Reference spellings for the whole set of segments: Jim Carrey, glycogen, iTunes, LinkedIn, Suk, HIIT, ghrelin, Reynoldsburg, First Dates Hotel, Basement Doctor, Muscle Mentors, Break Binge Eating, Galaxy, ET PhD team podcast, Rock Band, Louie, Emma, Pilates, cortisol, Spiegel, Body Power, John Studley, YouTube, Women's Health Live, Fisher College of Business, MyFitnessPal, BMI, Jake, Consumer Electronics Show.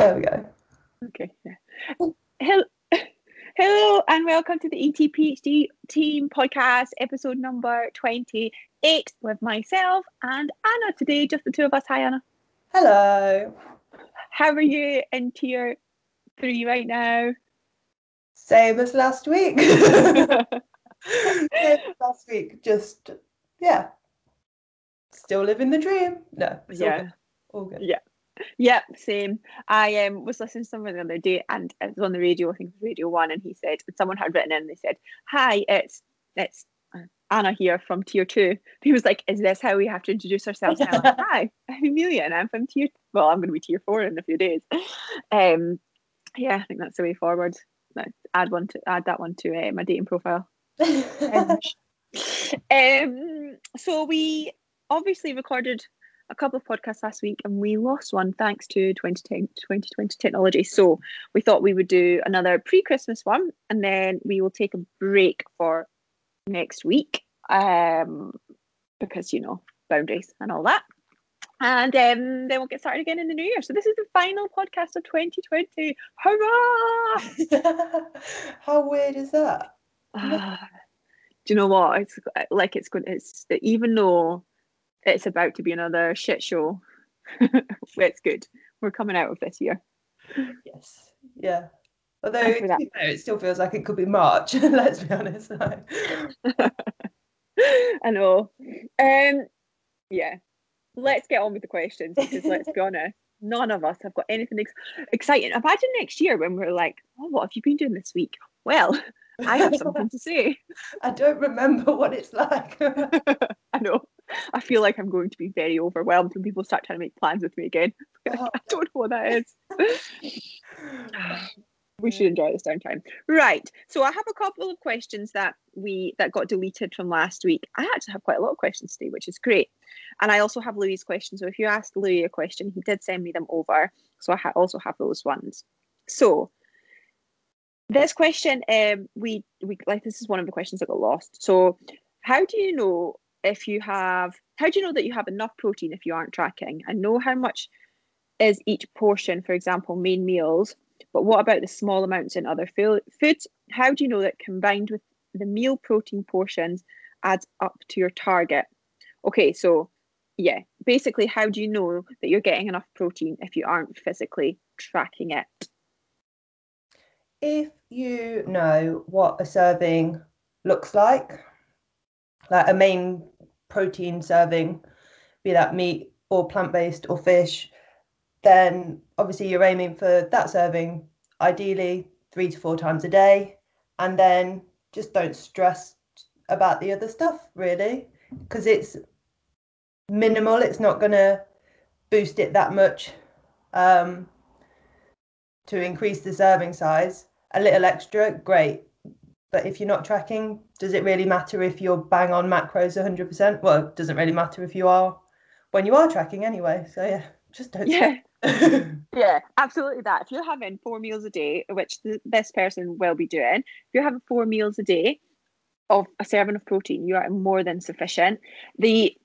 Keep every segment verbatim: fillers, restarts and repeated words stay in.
There we go. Okay. Hello, hello, and welcome to the E T PhD team podcast, episode number twenty-eight, with myself and Anna today, just the two of us. Hi, Anna. Hello. How are you in tier three right now? Same as last week. Same as last week. Just, yeah. Still living the dream. No. It's yeah. All good. All good. Yeah. Yep, same. I um, was listening to someone the other day, and it was on the radio, I think it was Radio One, and he said, and someone had written in, and they said, "Hi, it's it's Anna here from Tier Two." He was like, "Is this how we have to introduce ourselves?" And I'm like, "Hi, I'm Amelia, and I'm from Tier. Well, I'm going to be Tier Four in a few days." Um, yeah, I think that's the way forward. Let's add one to add that one to uh, my dating profile. um, um, so we obviously recorded a couple of podcasts last week, and we lost one thanks to twenty twenty technology. So we thought we would do another pre-Christmas one, and then we will take a break for next week um, because, you know, boundaries and all that. And um, then we'll get started again in the new year. So this is the final podcast of twenty twenty. Hurrah! How weird is that? Uh, do you know what? It's like it's going. It's even though it's about to be another shit show. It's good. We're coming out of this year. Yes. Yeah. Although you know, it still feels like it could be March. Let's be honest. No. I know. Um. Yeah. Let's get on with the questions, because let's be honest, none of us have got anything ex- exciting. Imagine next year when we're like, "Oh, what have you been doing this week?" Well, I have something to say. I don't remember what it's like. I know. I feel like I'm going to be very overwhelmed when people start trying to make plans with me again. Oh, I don't know what that is. We should enjoy this downtime. Right. So I have a couple of questions that we that got deleted from last week. I actually have quite a lot of questions today, which is great. And I also have Louie's questions. So if you asked Louie a question, he did send me them over. So I ha- also have those ones. So this question, um, we we like this is one of the questions that got lost. So how do you know? If you have, how do you know that you have enough protein if you aren't tracking? I know how much is each portion, for example, main meals, but what about the small amounts in other foods? How do you know that combined with the meal protein portions adds up to your target? Okay, so yeah, basically, how do you know that you're getting enough protein if you aren't physically tracking it? If you know what a serving looks like, like a main protein serving, be that meat or plant-based or fish, then obviously you're aiming for that serving, ideally three to four times a day. And then just don't stress about the other stuff, really, because it's minimal. It's not going to boost it that much um, to increase the serving size. A little extra, great. But if you're not tracking, does it really matter if you're bang on macros one hundred percent? Well, it doesn't really matter if you are when you are tracking anyway. So, yeah, just don't. Yeah, yeah, absolutely that. If you're having four meals a day, which th- this person will be doing, if you're having four meals a day of a serving of protein, you are more than sufficient. The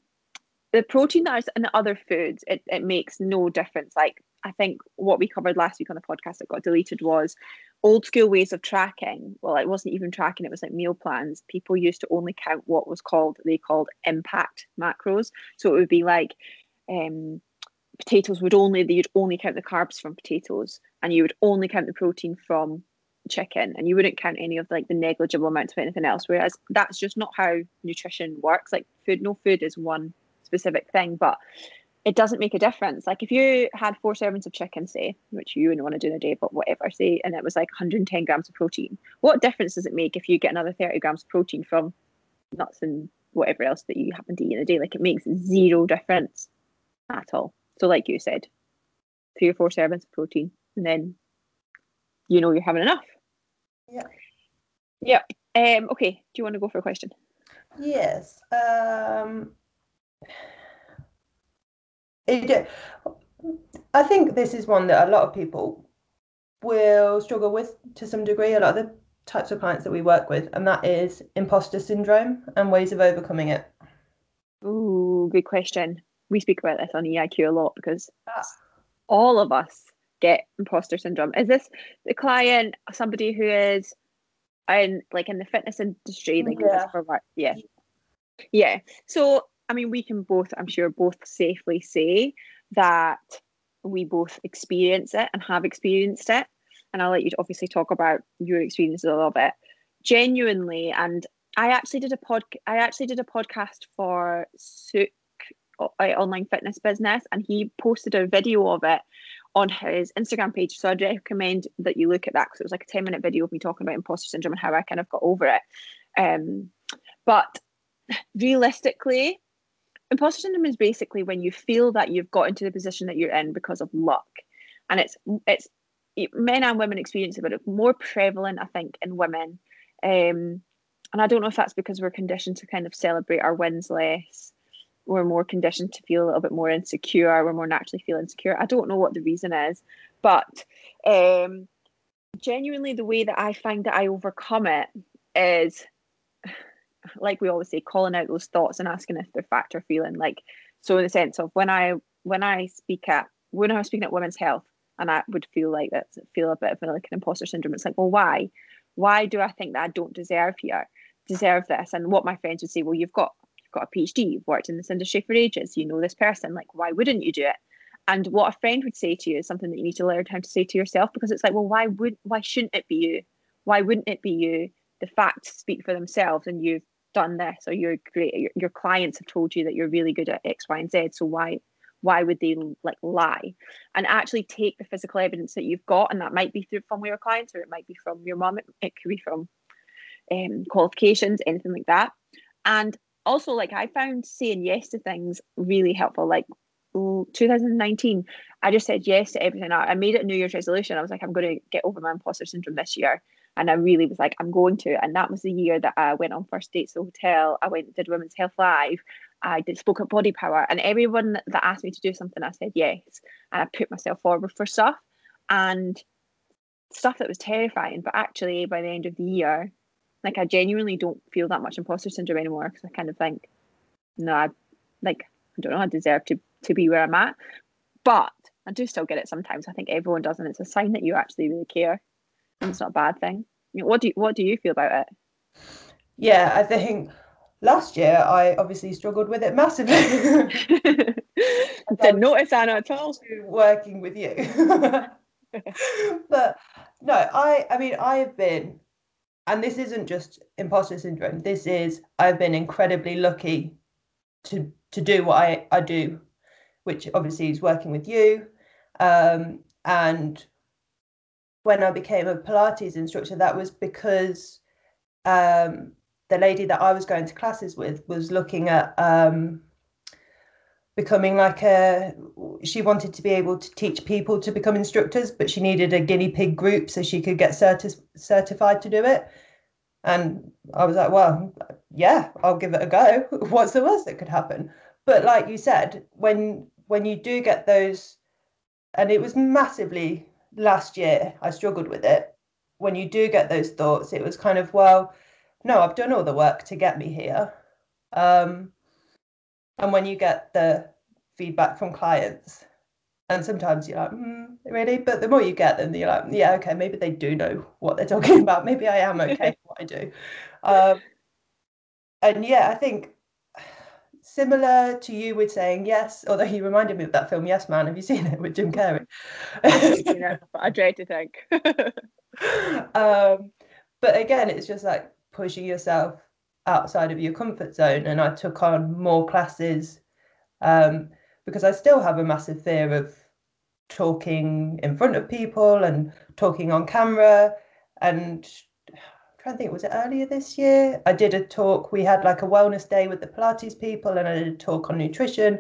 the protein that is in other foods, it, it makes no difference. Like, I think what we covered last week on the podcast that got deleted was old school ways of tracking. Well, it wasn't even tracking, it was like meal plans. People used to only count what was called, they called impact macros. So it would be like um, potatoes would only, you'd only count the carbs from potatoes, and you would only count the protein from chicken, and you wouldn't count any of like the negligible amounts of anything else. Whereas that's just not how nutrition works. Like food, no food is one specific thing, but it doesn't make a difference. Like if you had four servings of chicken, say, which you wouldn't want to do in a day, but whatever, say, and it was like one hundred ten grams of protein, what difference does it make if you get another thirty grams of protein from nuts and whatever else that you happen to eat in a day? Like it makes zero difference at all. So like you said, three or four servings of protein, and then you know you're having enough. Yeah. Yeah. Um, okay. Do you want to go for a question? Yes. Um... It, I think this is one that a lot of people will struggle with to some degree, a lot of the types of clients that we work with, and that is imposter syndrome and ways of overcoming it. Ooh, good question. We speak about this on E I Q a lot because ah. all of us get imposter syndrome? Is this the client somebody who is in like in the fitness industry, like yeah. for work? Yeah, yeah. So I mean, we can both, I'm sure, both safely say that we both experience it and have experienced it. And I'll let you obviously talk about your experiences of it. Genuinely, and I actually did a pod. I actually did a podcast for Suk, online fitness business, and he posted a video of it on his Instagram page. So I'd recommend that you look at that because it was like a ten minute video of me talking about imposter syndrome and how I kind of got over it. Um, but realistically, imposter syndrome is basically when you feel that you've got into the position that you're in because of luck, and it's it's it, men and women experience it, but it's more prevalent, I think, in women. Um, and I don't know if that's because we're conditioned to kind of celebrate our wins less. We're more conditioned to feel a little bit more insecure. We're more naturally feel insecure. I don't know what the reason is, but um, genuinely, the way that I find that I overcome it is, like we always say, calling out those thoughts and asking if they're fact or feeling. Like, so in the sense of when I when I speak at when I was speaking at Women's Health, and I would feel like that, feel a bit of like an imposter syndrome. It's like, well, why? Why do I think that I don't deserve here, deserve this? And what my friends would say, well, you've got you've got a PhD, you've worked in this industry for ages, you know this person. Like, why wouldn't you do it? And what a friend would say to you is something that you need to learn how to say to yourself, because it's like, well, why would why shouldn't it be you? Why wouldn't it be you? The facts speak for themselves, and you've done this, or you're great. Your, your clients have told you that you're really good at X, Y, and Z. So why why would they like lie? And actually take the physical evidence that you've got, and that might be through from your clients, or it might be from your mom. It, it could be from um, qualifications, anything like that. And also, like, I found saying yes to things really helpful. Like twenty nineteen, I just said yes to everything. I, I made it a New Year's resolution. I was like, I'm going to get over my imposter syndrome this year. And I really was like, I'm going to. And that was the year that I went on First Dates Hotel. I went did Women's Health Live. I did spoke at Body Power. And everyone that asked me to do something, I said yes. And I put myself forward for stuff. And stuff that was terrifying. But actually, by the end of the year, like, I genuinely don't feel that much imposter syndrome anymore. Because I kind of think, no, I, like, I don't know, I deserve to, to be where I'm at. But I do still get it sometimes. I think everyone does. And it's a sign that you actually really care. And it's not a bad thing. What do you, what do you feel about it? Yeah, I think last year I obviously struggled with it massively. Didn't notice Anna at all. Working with you. But no, I I mean, I have been, and this isn't just imposter syndrome. This is, I've been incredibly lucky to to do what I, I do, which obviously is working with you. Um, and when I became a Pilates instructor, that was because um, the lady that I was going to classes with was looking at um, becoming like a, she wanted to be able to teach people to become instructors, but she needed a guinea pig group so she could get certi- certified to do it. And I was like, well, yeah, I'll give it a go. What's the worst that could happen? But like you said, when when you do get those, and it was massively, last year I struggled with it. When you do get those thoughts, it was kind of, well, no, I've done all the work to get me here. Um, and when you get the feedback from clients, and sometimes you're like, mm, really? But the more you get them, you're like, yeah, okay, maybe they do know what they're talking about. Maybe I am okay at what I do. Um, and yeah, I think similar to you with saying yes, although he reminded me of that film Yes Man. Have you seen it with Jim Carrey? Yeah, but I dread to think. um, but again, it's just like pushing yourself outside of your comfort zone. And I took on more classes um, because I still have a massive fear of talking in front of people and talking on camera. And I think, was it earlier this year? I did a talk. We had like a wellness day with the Pilates people, and I did a talk on nutrition.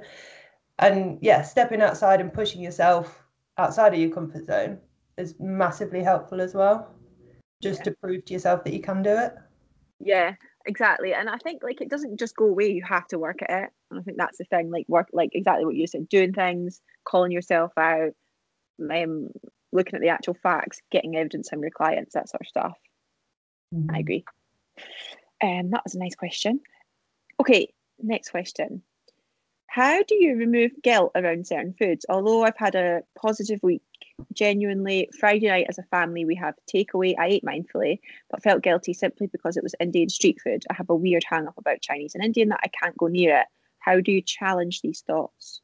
And yeah, stepping outside and pushing yourself outside of your comfort zone is massively helpful as well, just yeah. to prove to yourself that you can do it. Yeah, exactly. And I think like it doesn't just go away. You have to work at it. And I think that's the thing. Like work, like exactly what you said, doing things, calling yourself out, um, looking at the actual facts, getting evidence from your clients, that sort of stuff. I agree. Um, that was a nice question. Okay, next question. How do you remove guilt around certain foods? Although I've had a positive week genuinely, Friday night as a family, we have takeaway. I ate mindfully, but felt guilty simply because it was Indian street food. I have a weird hang up about Chinese and Indian that I can't go near it. How do you challenge these thoughts?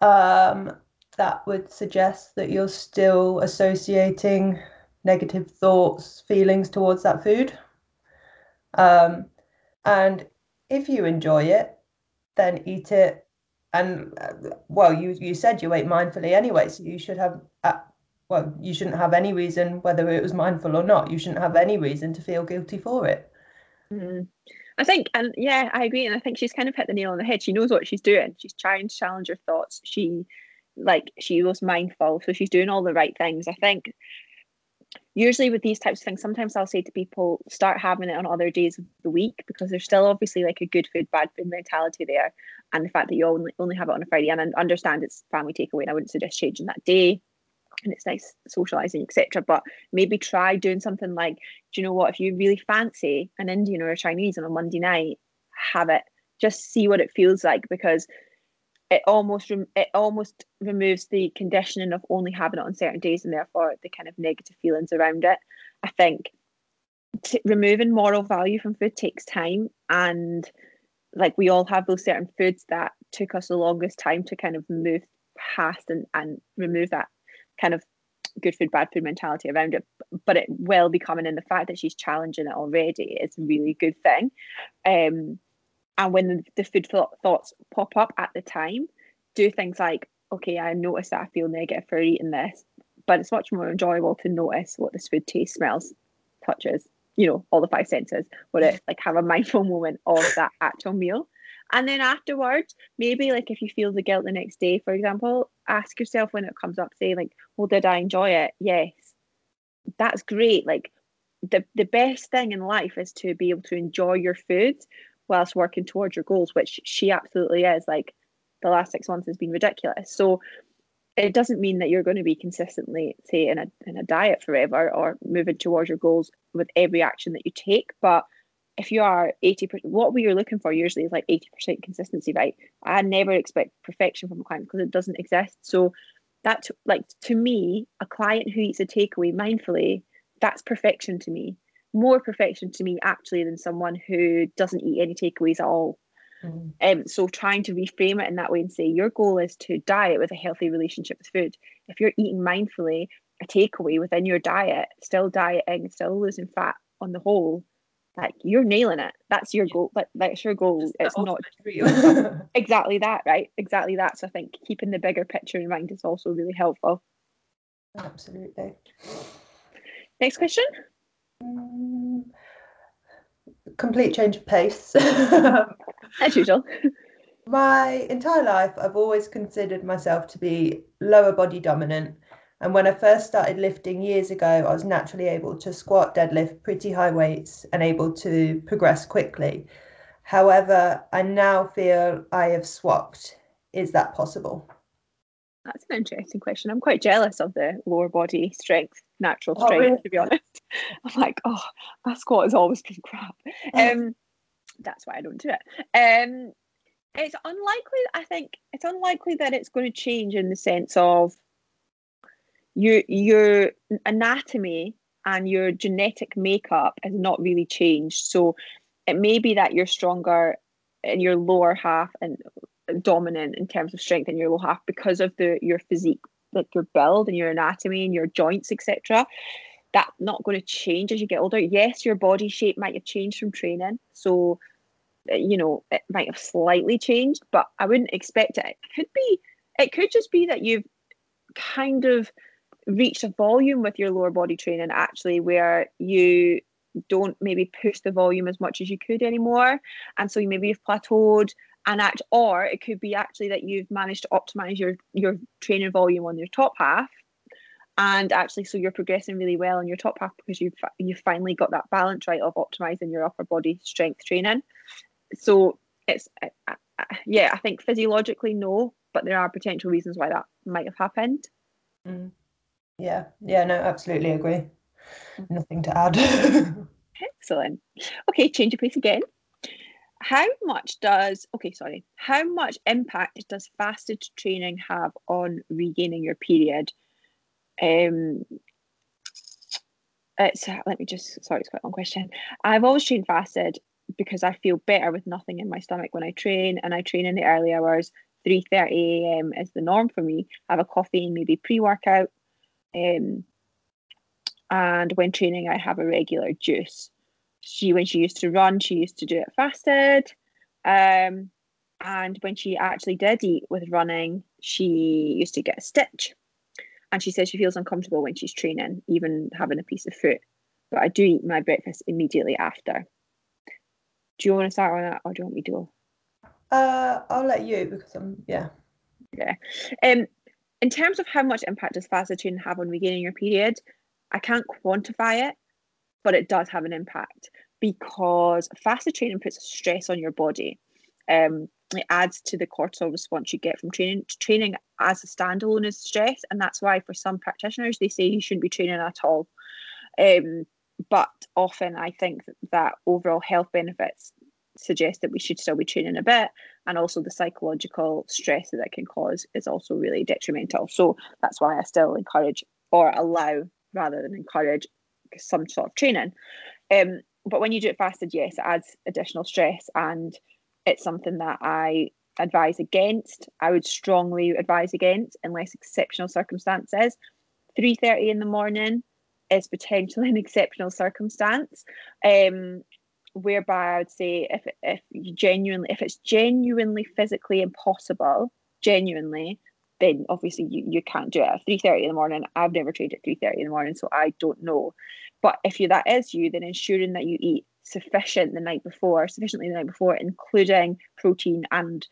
Um, that would suggest that you're still associating negative thoughts, feelings towards that food. Um, and if you enjoy it, then eat it. And well, you you said you ate mindfully anyway, so you should have, uh, well, you shouldn't have any reason, whether it was mindful or not, you shouldn't have any reason to feel guilty for it. Mm-hmm. I think, and yeah, I agree. And I think she's kind of hit the nail on the head. She knows what she's doing. She's trying to challenge her thoughts. She, like, she was mindful. So she's doing all the right things. I think usually with these types of things, sometimes I'll say to people, start having it on other days of the week, because there's still obviously like a good food, bad food mentality there. And the fact that you only, only have it on a Friday, and I understand it's family takeaway and I wouldn't suggest changing that day. And it's nice socializing, et cetera. But maybe try doing something like, do you know what? If you really fancy an Indian or a Chinese on a Monday night, have it. Just see what it feels like, because it almost rem- it almost removes the conditioning of only having it on certain days, and therefore the kind of negative feelings around it. I think t- removing moral value from food takes time, and like we all have those certain foods that took us the longest time to kind of move past and and remove that kind of good food, bad food mentality around it. But it will be coming in. The fact that she's challenging it already is a really good thing. Um, and when the, the food thoughts pop up at the time, do things like, okay, I notice that I feel negative for eating this, but it's much more enjoyable to notice what this food tastes, smells, touches, you know, all the five senses, but it, like, have a mindful moment of that actual meal. And then afterwards, maybe like if you feel the guilt the next day, for example, ask yourself when it comes up, say like, well, did I enjoy it? Yes. That's great. Like the, the best thing in life is to be able to enjoy your food whilst working towards your goals, which she absolutely is. Like the last six months has been ridiculous. So it doesn't mean that you're going to be consistently, say, in a in a diet forever or moving towards your goals with every action that you take. But if you are eighty percent, what we are looking for usually is like eighty percent consistency, right? I never expect perfection from a client because it doesn't exist. So that, like, to me, a client who eats a takeaway mindfully, that's perfection to me. More perfection to me actually than someone who doesn't eat any takeaways at all. Mm. Um, so trying to reframe it in that way and say your goal is to diet with a healthy relationship with food. If you're eating mindfully, a takeaway within your diet, still dieting, still losing fat on the whole, like, you're nailing it. That's your goal. Like, that's your goal. Just it's not exactly that, right? Exactly that. So I think keeping the bigger picture in mind is also really helpful. Absolutely. Next question. Um, complete change of pace. As usual. My entire life, I've always considered myself to be lower body dominant. And when I first started lifting years ago, I was naturally able to squat, deadlift pretty high weights and able to progress quickly. However, I now feel I have swapped. Is that possible? That's an interesting question. I'm quite jealous of the lower body strength, natural strength, oh, really? To be honest. I'm like, oh, that squat has always been crap. Um, that's why I don't do it. Um, it's unlikely, I think, it's unlikely that it's going to change in the sense of Your your anatomy and your genetic makeup has not really changed. So it may be that you're stronger in your lower half and dominant in terms of strength in your lower half because of the your physique, like your build and your anatomy and your joints, et cetera. That's not going to change as you get older. Yes, your body shape might have changed from training. So, you know, it might have slightly changed, but I wouldn't expect it. It could be, it could just be that you've kind of reached a volume with your lower body training actually where you don't maybe push the volume as much as you could anymore, and so you maybe you've plateaued and act or it could be actually that you've managed to optimize your your training volume on your top half, and actually so you're progressing really well on your top half because you've you've finally got that balance right of optimizing your upper body strength training. So it's I, I, yeah I think physiologically no, but there are potential reasons why that might have happened. Mm. Yeah, yeah, no, absolutely agree. Nothing to add. Excellent. Okay, change of pace again. how much does okay sorry how much impact does fasted training have on regaining your period? Um it's let me just sorry it's quite a long question. I've always trained fasted because I feel better with nothing in my stomach when I train, and I train in the early hours. Three thirty a m is the norm for me. I have a coffee and maybe pre-workout, um and when training I have a regular juice. She, when she used to run, she used to do it fasted. Um, and when she actually did eat with running, she used to get a stitch. And she says she feels uncomfortable when she's training, even having a piece of fruit. But I do eat my breakfast immediately after. Do you want to start on that, or do you want me to? Uh, I'll let you, because I'm, yeah. Yeah. Um, in terms of how much impact does fasted training have on regaining your period, I can't quantify it, but it does have an impact, because fasted training puts stress on your body. Um, it adds to the cortisol response you get from training. Training as a standalone is stress, and that's why for some practitioners they say you shouldn't be training at all. Um, but often I think that, that overall health benefits suggest that we should still be training a bit, and also the psychological stress that it can cause is also really detrimental. So that's why I still encourage, or allow rather than encourage, some sort of training. Um but when you do it fasted, yes, it adds additional stress, and it's something that I advise against. I would strongly advise against unless exceptional circumstances. Three thirty in the morning is potentially an exceptional circumstance, um whereby I would say if if you genuinely if it's genuinely physically impossible, genuinely then obviously you, you can't do it at three thirty in the morning. I've never trained at three thirty in the morning, so I don't know. But if you that is you, then ensuring that you eat sufficient the night before, sufficiently the night before, including protein and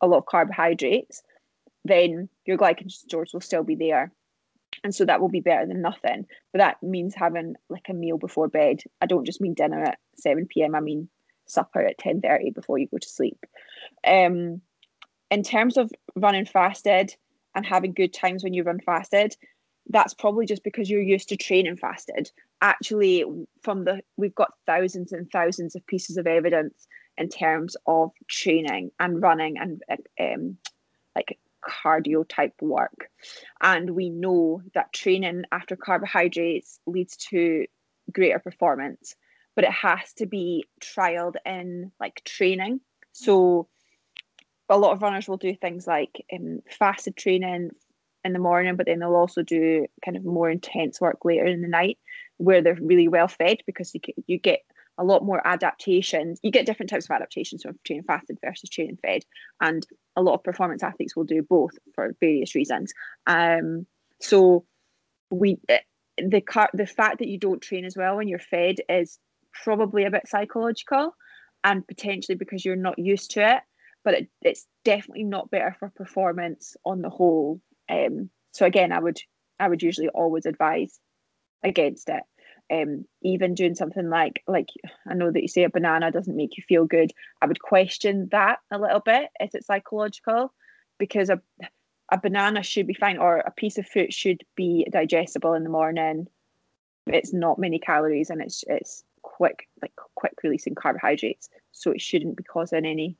a lot of carbohydrates, then your glycogen stores will still be there. And so that will be better than nothing. But that means having like a meal before bed. I don't just mean dinner at seven p m, I mean supper at ten thirty before you go to sleep. Um, in terms of running fasted and having good times when you run fasted, that's probably just because you're used to training fasted. Actually, from the we've got thousands and thousands of pieces of evidence in terms of training and running and um, like cardio type work, and we know that training after carbohydrates leads to greater performance, but it has to be trialed in like training. So a lot of runners will do things like um, fasted training in the morning, but then they'll also do kind of more intense work later in the night where they're really well fed, because you get, you get a lot more adaptations. You get different types of adaptations from training fasted versus training fed, and a lot of performance athletes will do both for various reasons. Um, so we the car, the fact that you don't train as well when you're fed is probably a bit psychological, and potentially because you're not used to it. But it, it's definitely not better for performance on the whole. Um, so again, I would I would usually always advise against it. Um, even doing something like like I know that you say a banana doesn't make you feel good. I would question that a little bit if it's psychological, because a a banana should be fine, or a piece of fruit should be digestible in the morning. It's not many calories, and it's it's quick like quick releasing carbohydrates, so it shouldn't be causing any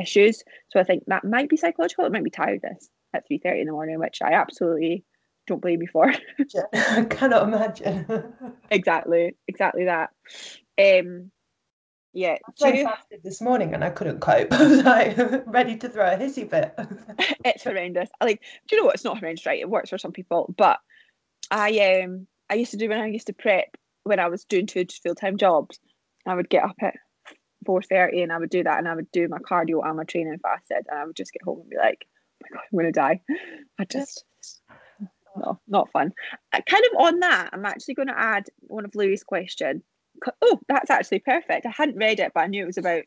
issues. So I think that might be psychological. It might be tiredness at three thirty in the morning, which I absolutely don't blame you for. I cannot imagine. exactly, exactly that. Um, yeah. I you... fasted this morning and I couldn't cope. I was like ready to throw a hissy fit. It's horrendous. Like, do you know what? It's not horrendous, right? It works for some people, but I um I used to do when I used to prep when I was doing two full time jobs. I would get up at four thirty and I would do that, and I would do my cardio and my training fasted, and I would just get home and be like, oh my god, I'm gonna die. I just no, not fun. Kind of on that, I'm actually going to add one of Louie's questions. Oh, that's actually perfect. I hadn't read it, but I knew it was about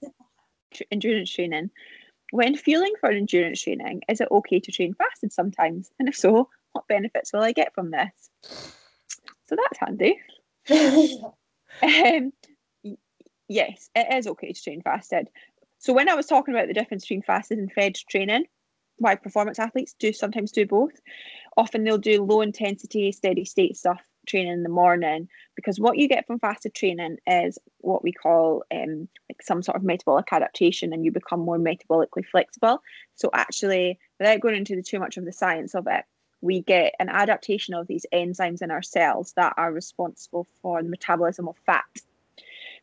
endurance training. When fueling for endurance training, is it okay to train fasted sometimes, and if so, what benefits will I get from this? So that's handy. um Yes, it is okay to train fasted. So when I was talking about the difference between fasted and fed training, why performance athletes do sometimes do both, often they'll do low intensity, steady state stuff training in the morning, because what you get from fasted training is what we call um, like some sort of metabolic adaptation, and you become more metabolically flexible. So actually, without going into the, too much of the science of it, we get an adaptation of these enzymes in our cells that are responsible for the metabolism of fat.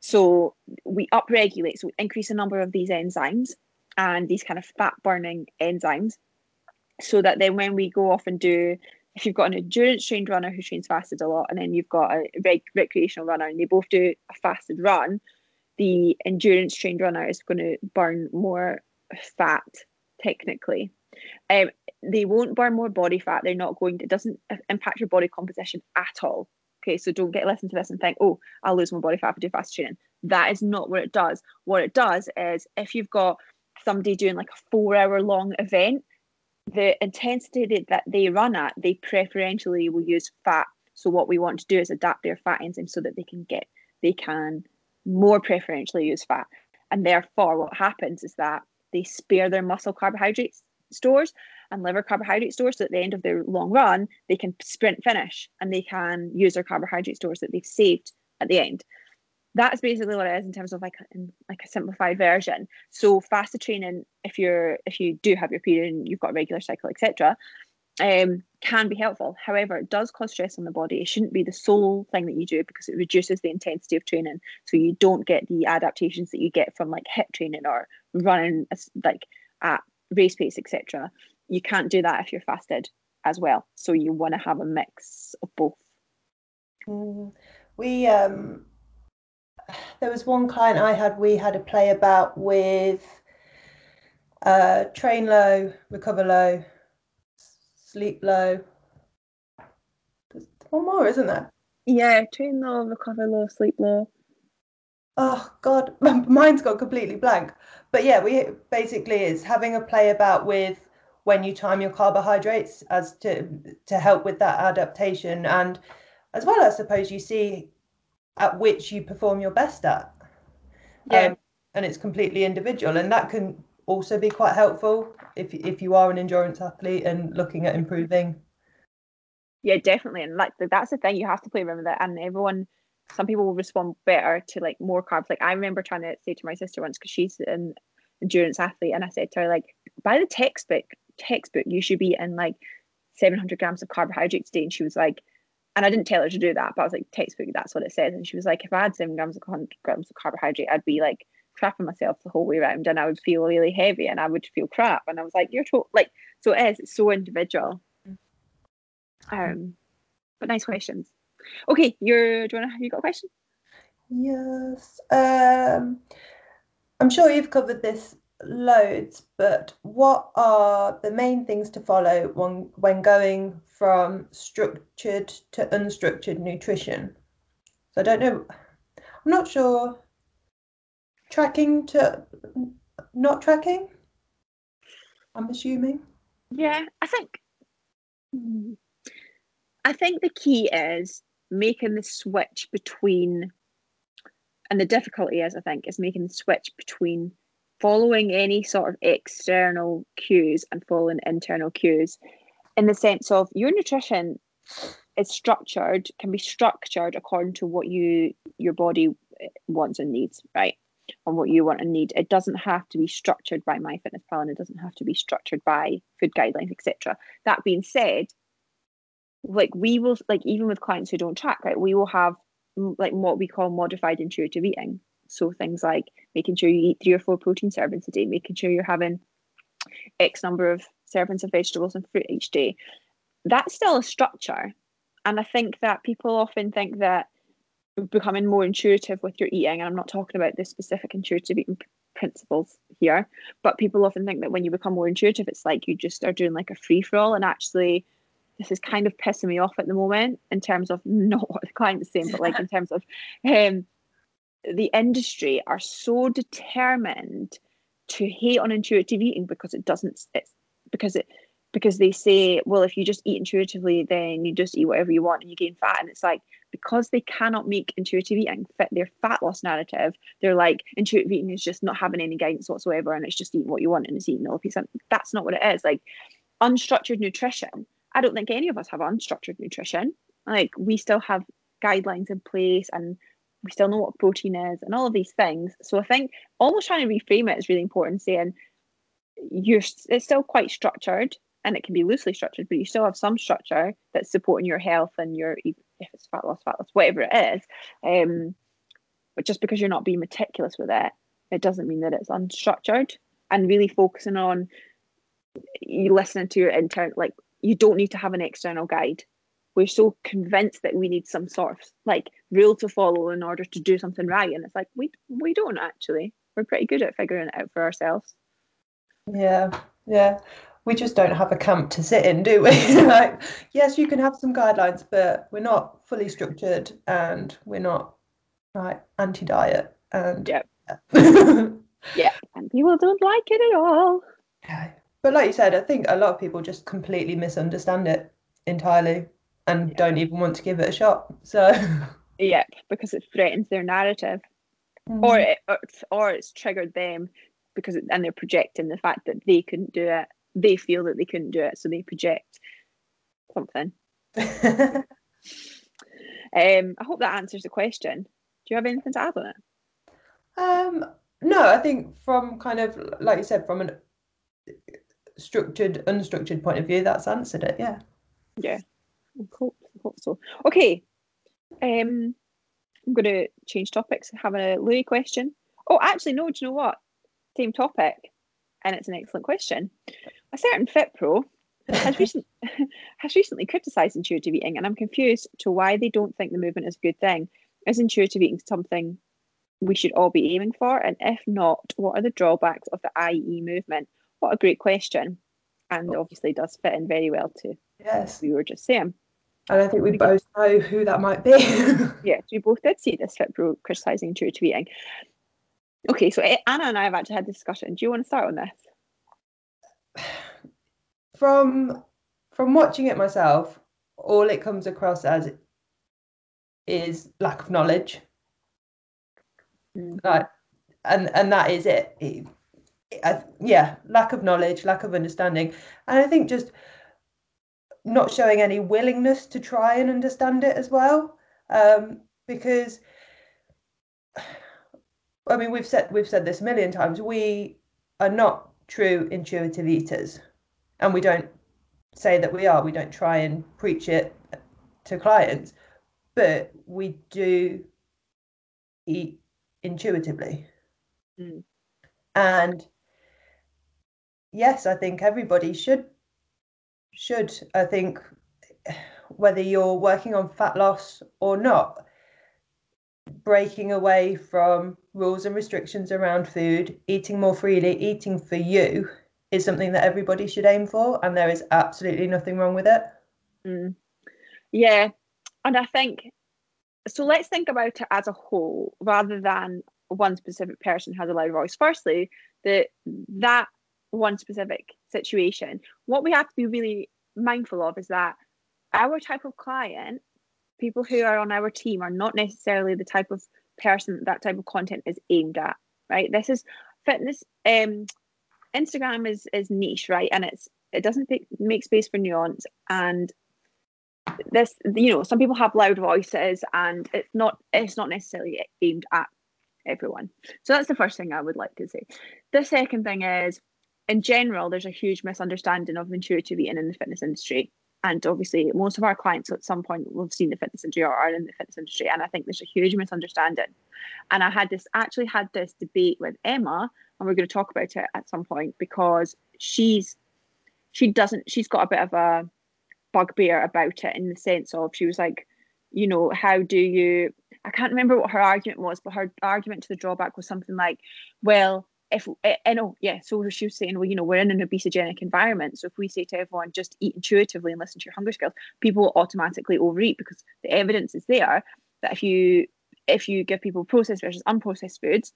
So we upregulate, so we increase the number of these enzymes and these kind of fat burning enzymes, so that then when we go off and do, if you've got an endurance trained runner who trains fasted a lot, and then you've got a rec- recreational runner, and they both do a fasted run, the endurance trained runner is going to burn more fat technically. Um, they won't burn more body fat. They're not going to, it doesn't impact your body composition at all. Okay, so don't get listened to this and think, oh, I'll lose my body fat if I do fast training. That is not what it does. What it does is, if you've got somebody doing like a four hour long event, the intensity that they run at, they preferentially will use fat. So what we want to do is adapt their fat enzymes so that they can get, they can more preferentially use fat. And therefore what happens is that they spare their muscle carbohydrates stores and liver carbohydrate stores, so at the end of their long run they can sprint finish and they can use their carbohydrate stores that they've saved at the end. That's basically what it is in terms of like in like a simplified version. So fasted training, if you're if you do have your period and you've got a regular cycle, etc., um can be helpful. However, it does cause stress on the body. It shouldn't be the sole thing that you do, because it reduces the intensity of training, so you don't get the adaptations that you get from like H I I T training or running like at race pace, etc. You can't do that if you're fasted as well, so you want to have a mix of both. Mm, we um there was one client I had, we had a play about with uh train low, recover low, sleep low. There's one more, isn't there? Yeah, train low, recover low, sleep low. Oh God, mine's got completely blank. But yeah, we basically is having a play about with when you time your carbohydrates as to to help with that adaptation, and as well, I suppose, you see at which you perform your best at. Yeah. Um, and it's completely individual, and that can also be quite helpful if if you are an endurance athlete and looking at improving. Yeah, definitely, and like that's the thing, you have to play around with it, and everyone. Some people will respond better to like more carbs. Like I remember trying to say to my sister once, because she's an endurance athlete, and I said to her, like, by the textbook textbook you should be in like seven hundred grams of carbohydrates a day. And she was like, and I didn't tell her to do that, but I was like, textbook, that's what it says. And she was like, if I had seven grams of one hundred grams of carbohydrate, I'd be like crapping myself the whole way around, and I would feel really heavy, and I would feel crap. And I was like, you're to-. like, so it is, it's so individual. Um, but nice questions. Okay, you're do you want to have you got a question? Yes. Um I'm sure you've covered this loads, but what are the main things to follow when when going from structured to unstructured nutrition? So I don't know, I'm not sure. Tracking to not tracking, I'm assuming. Yeah, I think I think the key is making the switch between, and the difficulty is, I think, is making the switch between following any sort of external cues and following internal cues, in the sense of your nutrition is structured, can be structured according to what you your body wants and needs, right? And what you want and need. It doesn't have to be structured by MyFitnessPal, and it doesn't have to be structured by food guidelines, et cetera. That being said, like we will, like even with clients who don't track, right, we will have like what we call modified intuitive eating. So things like making sure you eat three or four protein servings a day, making sure you're having X number of servings of vegetables and fruit each day. That's still a structure. And I think that people often think that becoming more intuitive with your eating, and I'm not talking about the specific intuitive eating principles here, but people often think that when you become more intuitive, it's like you just are doing like a free-for-all. And actually, this is kind of pissing me off at the moment in terms of not what the client is saying, but like in terms of um, the industry are so determined to hate on intuitive eating because it doesn't, it's because it, because they say, well, if you just eat intuitively, then you just eat whatever you want and you gain fat. And it's like, because they cannot make intuitive eating fit their fat loss narrative, they're like, intuitive eating is just not having any guidance whatsoever, and it's just eating what you want and it's eating all the pizza. That's not what it is. Like unstructured nutrition, I don't think any of us have unstructured nutrition. Like, we still have guidelines in place and we still know what protein is and all of these things. So I think almost trying to reframe it is really important, saying you're it's still quite structured, and it can be loosely structured, but you still have some structure that's supporting your health and your, if it's fat loss, fat loss, whatever it is. Um, but just because you're not being meticulous with it, it doesn't mean that it's unstructured. And really focusing on you listening to your internal, like, you don't need to have an external guide. We're so convinced that we need some sort of like rule to follow in order to do something right. And it's like, we we don't actually. We're pretty good at figuring it out for ourselves. Yeah, yeah. We just don't have a camp to sit in, do we? Like, yes, you can have some guidelines, but we're not fully structured and we're not like anti-diet. And yeah. Yeah. Yeah. And people don't like it at all. Yeah. But like you said, I think a lot of people just completely misunderstand it entirely. And yeah. don't even want to give it a shot. So yeah, because it threatens their narrative, mm. or it or, or it's triggered them because it, and they're projecting the fact that they couldn't do it. They feel that they couldn't do it, so they project something. um, I hope that answers the question. Do you have anything to add on it? Um, no, I think from kind of like you said, from an structured, unstructured point of view, that's answered it. Yeah. Yeah. I hope, I hope so. Okay, um, I'm going to change topics and have a Louie question. Oh, actually, no, do you know what? Same topic, and it's an excellent question. A certain fit pro has, recent, has recently criticised intuitive eating, and I'm confused to why they don't think the movement is a good thing. Is intuitive eating something we should all be aiming for? And if not, what are the drawbacks of the I E movement? What a great question, and obviously does fit in very well to yes. what we were just saying. And I think we both know who that might be. Yeah, we both did see this fit bro criticising intuitive eating. Okay, so Anna and I have actually had this discussion. Do you want to start on this? From from watching it myself, all it comes across as is lack of knowledge. Mm. Like, and, and that is it. it, it yeah, lack of knowledge, lack of understanding. And I think just not showing any willingness to try and understand it as well, um, because I mean we've said we've said this a million times. We are not true intuitive eaters, and we don't say that we are. We don't try and preach it to clients, but we do eat intuitively. Mm. And yes, I think everybody should. Should I think whether you're working on fat loss or not, breaking away from rules and restrictions around food, eating more freely, eating for you is something that everybody should aim for, and there is absolutely nothing wrong with it. Mm. Yeah, and I think so. Let's think about it as a whole rather than one specific person has a loud voice. Firstly, the that one specific situation, what we have to be really mindful of is that our type of client, people who are on our team, are not necessarily the type of person that, that type of content is aimed at, right? This is fitness. um Instagram is is niche, right? And it's it doesn't make, make space for nuance, and this, you know, some people have loud voices, and it's not it's not necessarily aimed at everyone. So that's the first thing I would like to say. The second thing is, in general, there's a huge misunderstanding of intuitive eating in the fitness industry. And obviously, most of our clients at some point will have seen the fitness industry or are in the fitness industry. And I think there's a huge misunderstanding. And I had this actually had this debate with Emma, and we're going to talk about it at some point, because she's she doesn't she's got a bit of a bugbear about it, in the sense of, she was like, you know, how do you I can't remember what her argument was, but her argument to the drawback was something like, well, If I know, yeah, so she was saying, well, you know, we're in an obesogenic environment, so if we say to everyone, just eat intuitively and listen to your hunger scales, people will automatically overeat, because the evidence is there that if you if you give people processed versus unprocessed foods,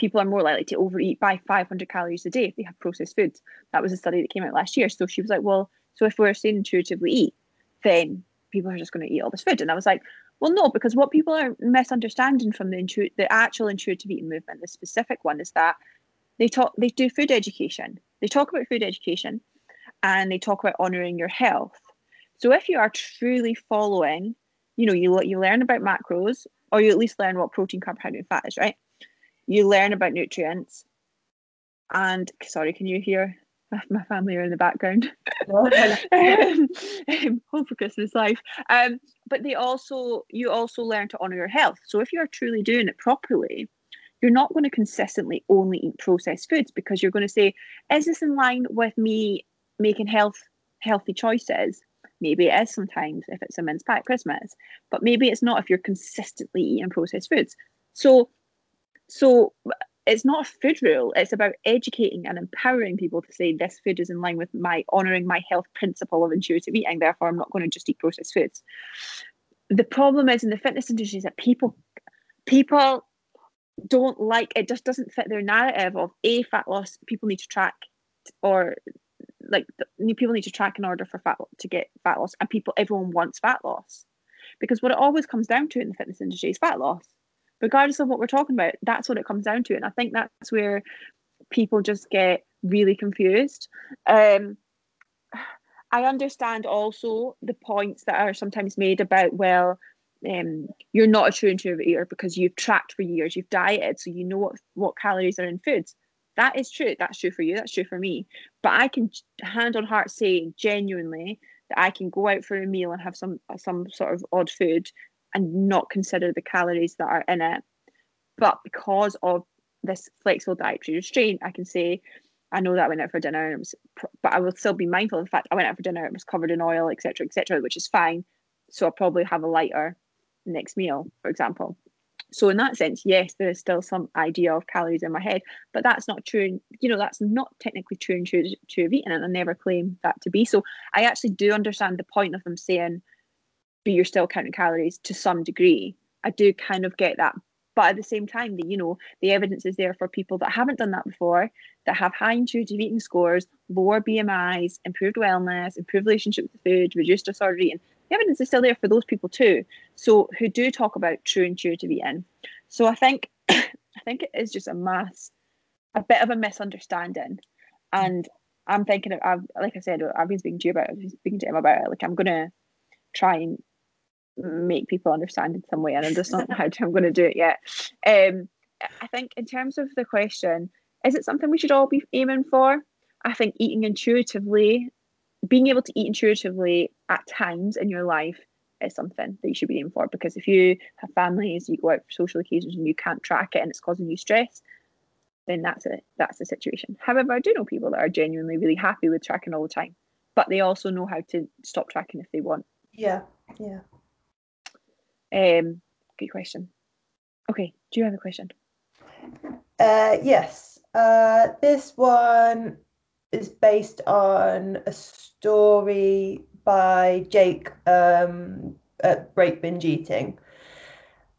people are more likely to overeat by five hundred calories a day if they have processed foods. That was a study that came out last year. So she was like, well, so if we're saying intuitively eat, then people are just going to eat all this food. And I was like, well, no, because what people are misunderstanding from the intu- the actual intuitive eating movement, the specific one, is that they talk, they do food education. They talk about food education, and they talk about honouring your health. So if you are truly following, you know, you you learn about macros, or you at least learn what protein, carbohydrate, and fat is, right? You learn about nutrients. And sorry, can you hear my family are in the background? um, home for Christmas life. Um, but they also, you also learn to honour your health. So if you're truly doing it properly, you're not going to consistently only eat processed foods, because you're going to say, is this in line with me making health healthy choices? Maybe it is sometimes if it's a mince pie at Christmas, but maybe it's not if you're consistently eating processed foods. So, so it's not a food rule. It's about educating and empowering people to say this food is in line with my honouring my health principle of intuitive eating. Therefore, I'm not going to just eat processed foods. The problem is in the fitness industry is that people, people don't like it. Just doesn't fit their narrative of a fat loss. People need to track, or like people need to track in order for fat to get fat loss. And people, everyone wants fat loss, because what it always comes down to in the fitness industry is fat loss. Regardless of what we're talking about, that's what it comes down to. And I think that's where people just get really confused. Um, I understand also the points that are sometimes made about, well, um, you're not a true intuitive eater because you've tracked for years, you've dieted, so you know what, what calories are in foods. That is true. That's true for you. That's true for me. But I can hand on heart say genuinely that I can go out for a meal and have some some sort of odd food and not consider the calories that are in it. But because of this flexible dietary restraint, I can say, I know that I went out for dinner, and it was, but I will still be mindful of the fact I went out for dinner, it was covered in oil, et cetera, et cetera, which is fine. So I'll probably have a lighter next meal, for example. So in that sense, yes, there is still some idea of calories in my head, but that's not true. You know, that's not technically true and true, true of eating, and I never claim that to be. So I actually do understand the point of them saying, but you're still counting calories to some degree. I do kind of get that, but at the same time, the, you know, the evidence is there for people that haven't done that before, that have high intuitive eating scores, lower B M Is, improved wellness, improved relationship with food, reduced disordered eating. The evidence is still there for those people too. So who do talk about true intuitive eating. So I think I think it is just a mass, a bit of a misunderstanding, and I'm thinking of, I've, like I said, I've been speaking to you about it, I've been speaking to Emma about it. Like I'm gonna try and make people understand in some way, and I'm just not how I'm going to do it yet. um I think in terms of the question, is it something we should all be aiming for? I think eating intuitively, being able to eat intuitively at times in your life is something that you should be aiming for, because if you have families, you go out for social occasions and you can't track it and it's causing you stress, then that's it, that's the situation. However, I do know people that are genuinely really happy with tracking all the time, but they also know how to stop tracking if they want. Yeah, yeah. Um, good question. Okay, do you have a question? Uh, yes. Uh, this one is based on a story by Jake um, at Break Binge Eating,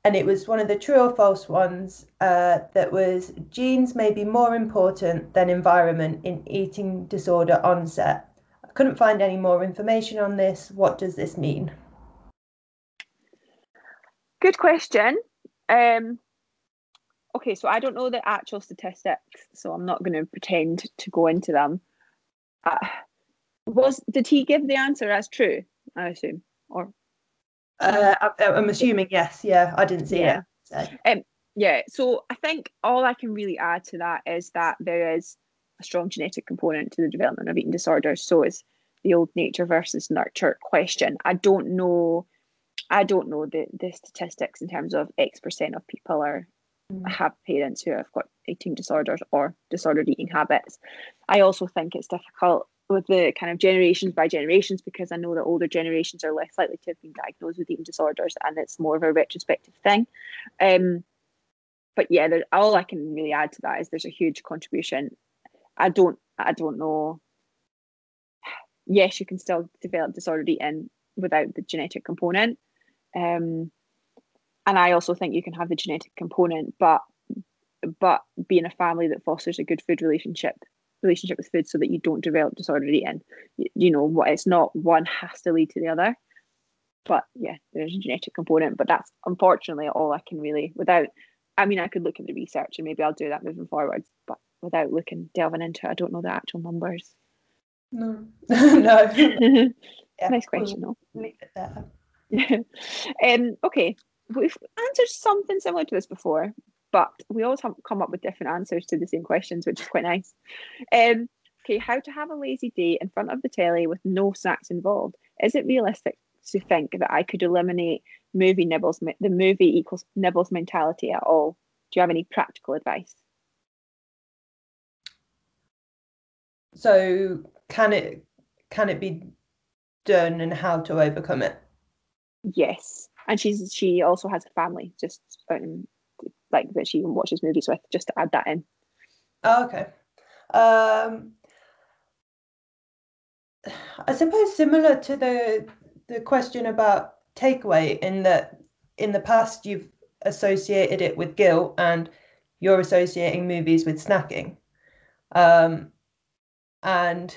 and it was one of the true or false ones uh, that was genes may be more important than environment in eating disorder onset. I couldn't find any more information on this. What does this mean? Good question. Um, okay, so I don't know the actual statistics, so I'm not going to pretend to go into them. Uh, was did he give the answer as true? I assume, or uh, I, I'm assuming yes. Yeah, I didn't see yeah. it. So. Um, yeah. So I think all I can really add to that is that there is a strong genetic component to the development of eating disorders. So it's the old nature versus nurture question. I don't know. I don't know the, the statistics in terms of X percent of people are have parents who have got eating disorders or disordered eating habits. I also think it's difficult with the kind of generations by generations, because I know that older generations are less likely to have been diagnosed with eating disorders, and it's more of a retrospective thing. Um, but yeah, there, all I can really add to that is there's a huge contribution. I don't, I don't know. Yes, you can still develop disordered eating without the genetic component. Um, and I also think you can have the genetic component, but but be in a family that fosters a good food relationship relationship with food, so that you don't develop disordered eating. You, you know, what it's not one has to lead to the other. But yeah, there's a genetic component, but that's unfortunately all I can really without. I mean, I could look at the research, and maybe I'll do that moving forward. But without looking delving into it, I don't know the actual numbers. No, no. yeah, nice question. We'll make it better. Yeah. Um, okay, we've answered something similar to this before, but we always have come up with different answers to the same questions, which is quite nice. Um, okay, how to have a lazy day in front of the telly with no snacks involved? Is it realistic to think that I could eliminate movie nibbles, the movie equals nibbles mentality at all? Do you have any practical advice? So can it can it be done, and how to overcome it? Yes, and she's she also has a family, just um, like that she watches movies with. Just to add that in. Oh, okay. Um, I suppose similar to the the question about takeaway, in that in the past you've associated it with guilt, and you're associating movies with snacking. Um, and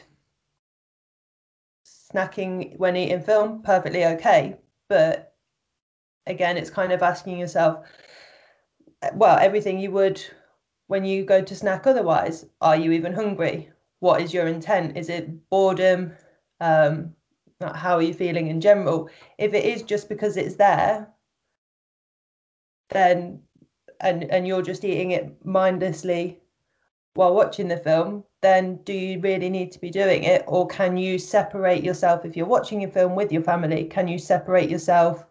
snacking when eating film, perfectly okay. But again, it's kind of asking yourself, well, everything you would when you go to snack otherwise, are you even hungry? What is your intent? Is it boredom? Um, how are you feeling in general? If it is just because it's there, then and and you're just eating it mindlessly while watching the film, then do you really need to be doing it? Or can you separate yourself, if you're watching a film with your family, can you separate yourself,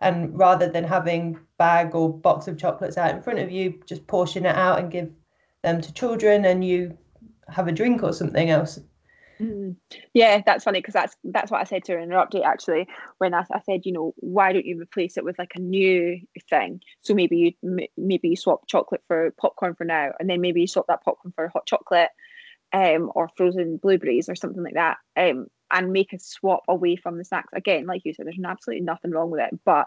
and rather than having bag or box of chocolates out in front of you, just portion it out and give them to children, and you have a drink or something else? Mm. Yeah, that's funny, because that's that's what I said to her in her update, actually, when I, I said, you know, why don't you replace it with like a new thing? So maybe you m- maybe you swap chocolate for popcorn for now, and then maybe you swap that popcorn for hot chocolate, um, or frozen blueberries or something like that, um, and make a swap away from the snacks. Again, like you said, there's absolutely nothing wrong with it, but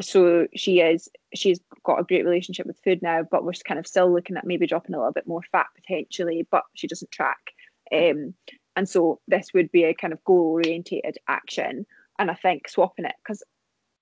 so she is she's got a great relationship with food now, but we're kind of still looking at maybe dropping a little bit more fat potentially, but she doesn't track. Um, and so this would be a kind of goal-oriented action, and I think swapping it, because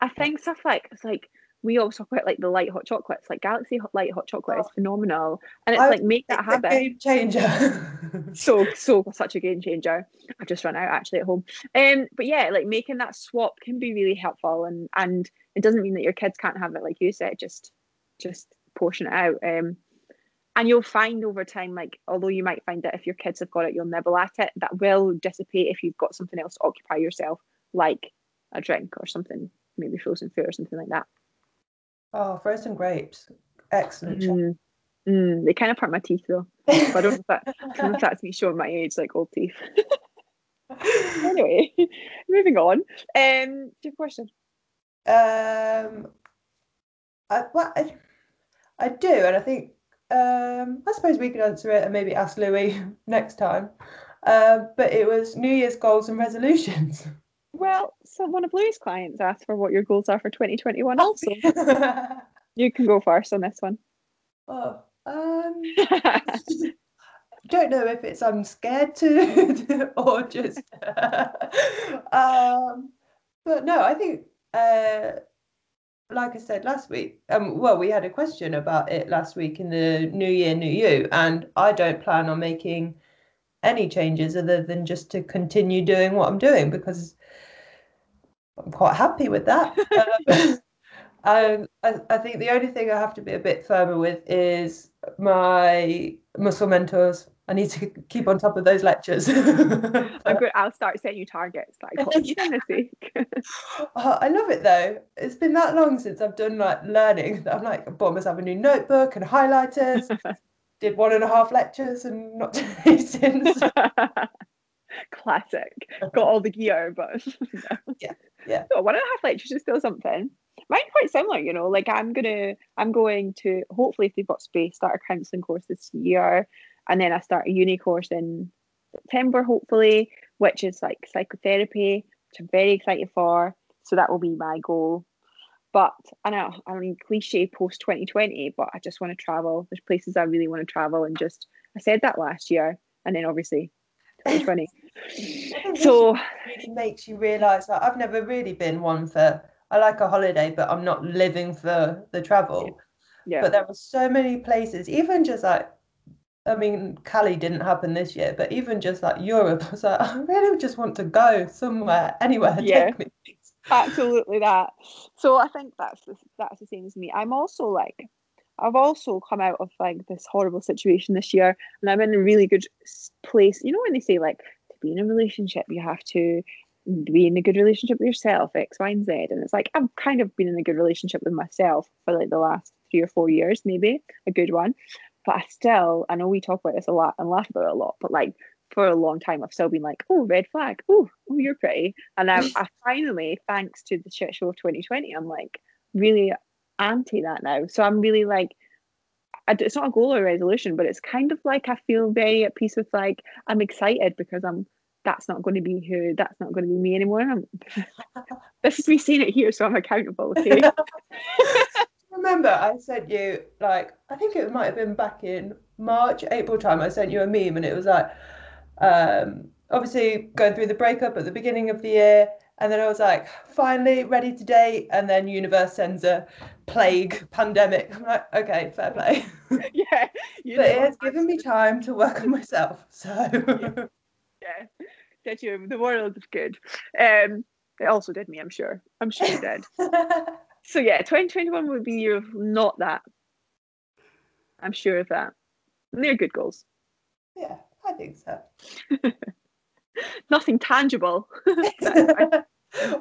I think stuff like it's like we also quite like the light hot chocolates, like Galaxy light hot chocolate oh. is phenomenal, and it's I like make that habit. Game changer. so so such a game changer. I've just run out actually at home. Um, but yeah, like making that swap can be really helpful, and and it doesn't mean that your kids can't have it, like you said. Just just portion it out. Um. And you'll find over time, like, although you might find that if your kids have got it, you'll nibble at it, that will dissipate if you've got something else to occupy yourself, like a drink or something, maybe frozen fruit or something like that. Oh, frozen grapes. Excellent. Mm, mm, they kind of hurt my teeth, though. I don't know if, that, I don't know if that's me showing my age, like old teeth. Anyway, moving on. Um, do you have a question? Um, I, well, I, I do, and I think... Um, I suppose we could answer it and maybe ask Louie next time. Uh, but it was New Year's goals and resolutions. Well, so one of Louie's clients asked for what your goals are for twenty twenty-one. Also, you can go first on this one. Oh, um, don't know if it's I'm scared to or just. Uh, um, but no, I think. Uh, Like I said last week, um, well, we had a question about it last week in the New Year, New You, and I don't plan on making any changes other than just to continue doing what I'm doing, because I'm quite happy with that. um, I, I think the only thing I have to be a bit firmer with is my muscle mentors. I need to keep on top of those lectures. I'm good. I'll start setting you targets. Like, what are you trying to think? Oh, I love it though. It's been that long since I've done like learning that I'm like, I bought myself a new notebook and highlighters. Did one and a half lectures and not today since. Classic. Got all the gear, but yeah, yeah. So one and a half lectures is still something. Mine's quite similar, you know. Like I'm gonna, I'm going to hopefully, if they've got space, start a counselling course this year. And then I start a uni course in September, hopefully, which is like psychotherapy, which I'm very excited for. So that will be my goal. But I know, I mean, cliche post twenty twenty, but I just want to travel. There's places I really want to travel, and just, I said that last year, and then obviously twenty twenty. So really makes you realise that, like, I've never really been one for, I like a holiday, but I'm not living for the travel. Yeah. Yeah. But there are so many places, even just like, I mean, Cali didn't happen this year, but even just like Europe, I was like, I really just want to go somewhere, anywhere. Yeah, take me, please. Absolutely that. So I think that's the, that's the same as me. I'm also like, I've also come out of like this horrible situation this year, and I'm in a really good place. You know when they say like to be in a relationship, you have to be in a good relationship with yourself, X, Y, and Z. And it's like I've kind of been in a good relationship with myself for like the last three or four years, maybe a good one. But I still, I know we talk about this a lot and laugh about it a lot, but like for a long time, I've still been like, oh, red flag, oh, oh you're pretty. And I, I finally, thanks to the shit show of twenty twenty, I'm like really anti that now. So I'm really like, I, it's not a goal or a resolution, but it's kind of like I feel very at peace with like, I'm excited because I'm, that's not going to be who, that's not going to be me anymore. I'm, this is me saying it here, so I'm accountable, okay? Remember I sent you, like, I think it might have been back in March, April time, I sent you a meme and it was like, um, obviously going through the breakup at the beginning of the year, and then I was like, finally ready to date, and then universe sends a plague pandemic. I'm like, okay, fair play. Yeah. You but know, it has given me time to work on myself, so. Yeah. Yeah, did you? The world is good. Um, it also did me, I'm sure. I'm sure it did. So yeah, twenty twenty-one would be a year of not that. I'm sure of that. And they're good goals. Yeah, I think so. Nothing tangible.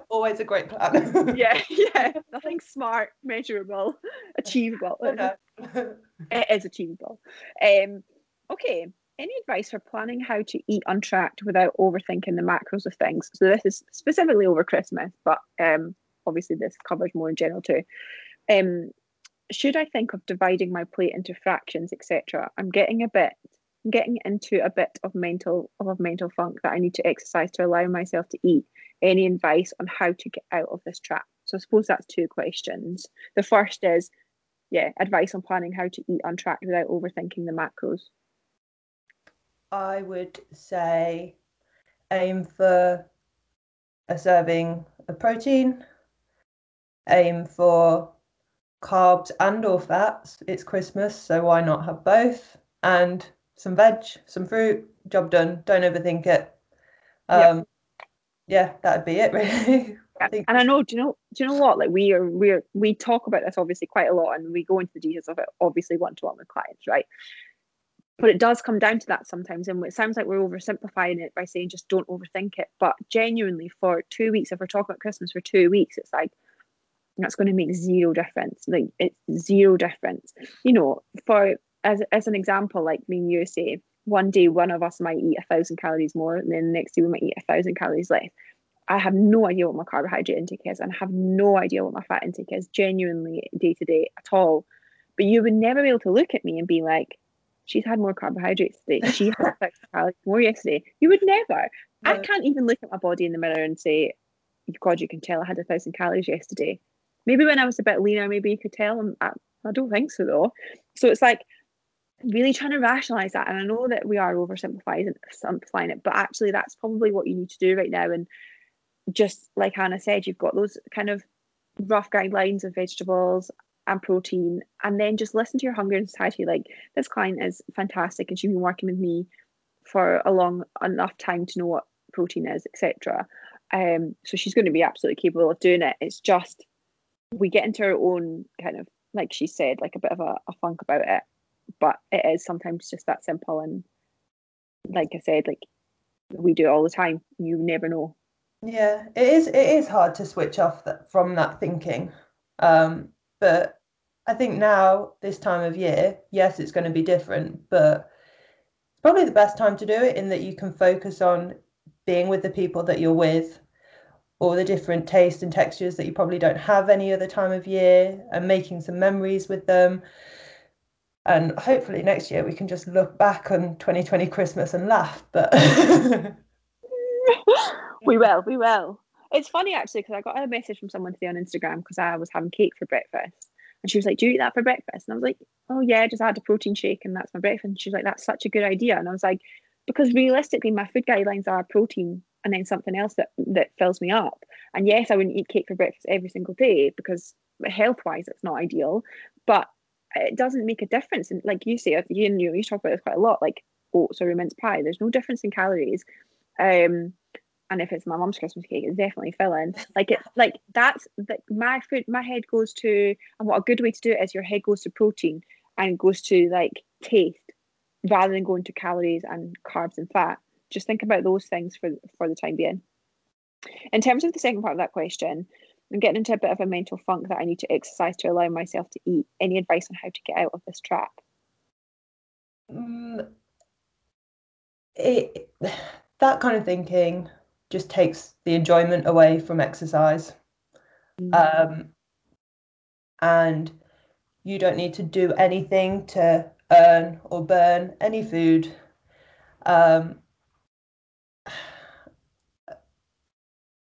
Always a great plan. yeah, yeah. Nothing smart, measurable, achievable. Oh, no. It is achievable. Um, okay. Any advice for planning how to eat on track without overthinking the macros of things? So this is specifically over Christmas, but um, obviously this covers more in general too. Um, should I think of dividing my plate into fractions, et cetera? I'm getting a bit, I'm getting into a bit of mental of mental funk that I need to exercise to allow myself to eat. Any advice on how to get out of this trap? So I suppose that's two questions. The first is, yeah, advice on planning how to eat on track without overthinking the macros. I would say aim for a serving of protein, aim for carbs and or fats. It's Christmas, so why not have both? And some veg, some fruit, job done. Don't overthink it. Um, yep. Yeah, that'd be it really. I think. And I know, do you know, do you know what? Like we are, we are, we talk about this obviously quite a lot, and we go into the details of it, obviously one-to-one with clients, right? But it does come down to that sometimes, and it sounds like we're oversimplifying it by saying just don't overthink it. But genuinely, for two weeks, if we're talking about Christmas for two weeks, it's like that's going to make zero difference. Like it's zero difference. You know, for as as an example, like me and you say, one day one of us might eat a thousand calories more, and then the next day we might eat a thousand calories less. I have no idea what my carbohydrate intake is, and I have no idea what my fat intake is, genuinely day to day at all. But you would never be able to look at me and be like, she's had more carbohydrates today. She had six calories more yesterday. You would never. No. I can't even look at my body in the mirror and say, God, you can tell I had a thousand calories yesterday. Maybe when I was a bit leaner, maybe you could tell. I, I don't think so, though. So it's like really trying to rationalize that. And I know that we are oversimplifying it, but actually that's probably what you need to do right now. And just like Hannah said, you've got those kind of rough guidelines of vegetables and protein, and then just listen to your hunger and satiety. Like this client is fantastic, and she's been working with me for a long enough time to know what protein is, et cetera. Um, so she's going to be absolutely capable of doing it. It's just we get into our own kind of, like she said, like a bit of a, a funk about it, but it is sometimes just that simple. And like I said, like we do it all the time. You never know. Yeah, it is. It is hard to switch off that, from that thinking. Um, But I think now, this time of year, yes, it's going to be different, but it's probably the best time to do it in that you can focus on being with the people that you're with, all the different tastes and textures that you probably don't have any other time of year, and making some memories with them. And hopefully next year we can just look back on twenty twenty Christmas and laugh. But we will, we will. It's funny, actually, because I got a message from someone today on Instagram because I was having cake for breakfast. And she was like, do you eat that for breakfast? And I was like, oh, yeah, I just had a protein shake and that's my breakfast. And she was like, that's such a good idea. And I was like, because realistically, my food guidelines are protein and then something else that, that fills me up. And yes, I wouldn't eat cake for breakfast every single day because health-wise, it's not ideal. But it doesn't make a difference. And like you say, you and you, you talk about this quite a lot, like oats or mince pie, there's no difference in calories. Um, and if it's my mum's Christmas cake, it's definitely filling. Like it, like that's like my food. My head goes to, and what a good way to do it is your head goes to protein and goes to like taste, rather than going to calories and carbs and fat. Just think about those things for for the time being. In terms of the second part of that question, I'm getting into a bit of a mental funk that I need to exercise to allow myself to eat. Any advice on how to get out of this trap? Mm, it, that kind of thinking just takes the enjoyment away from exercise. Mm. Um, and you don't need to do anything to earn or burn any food. Um,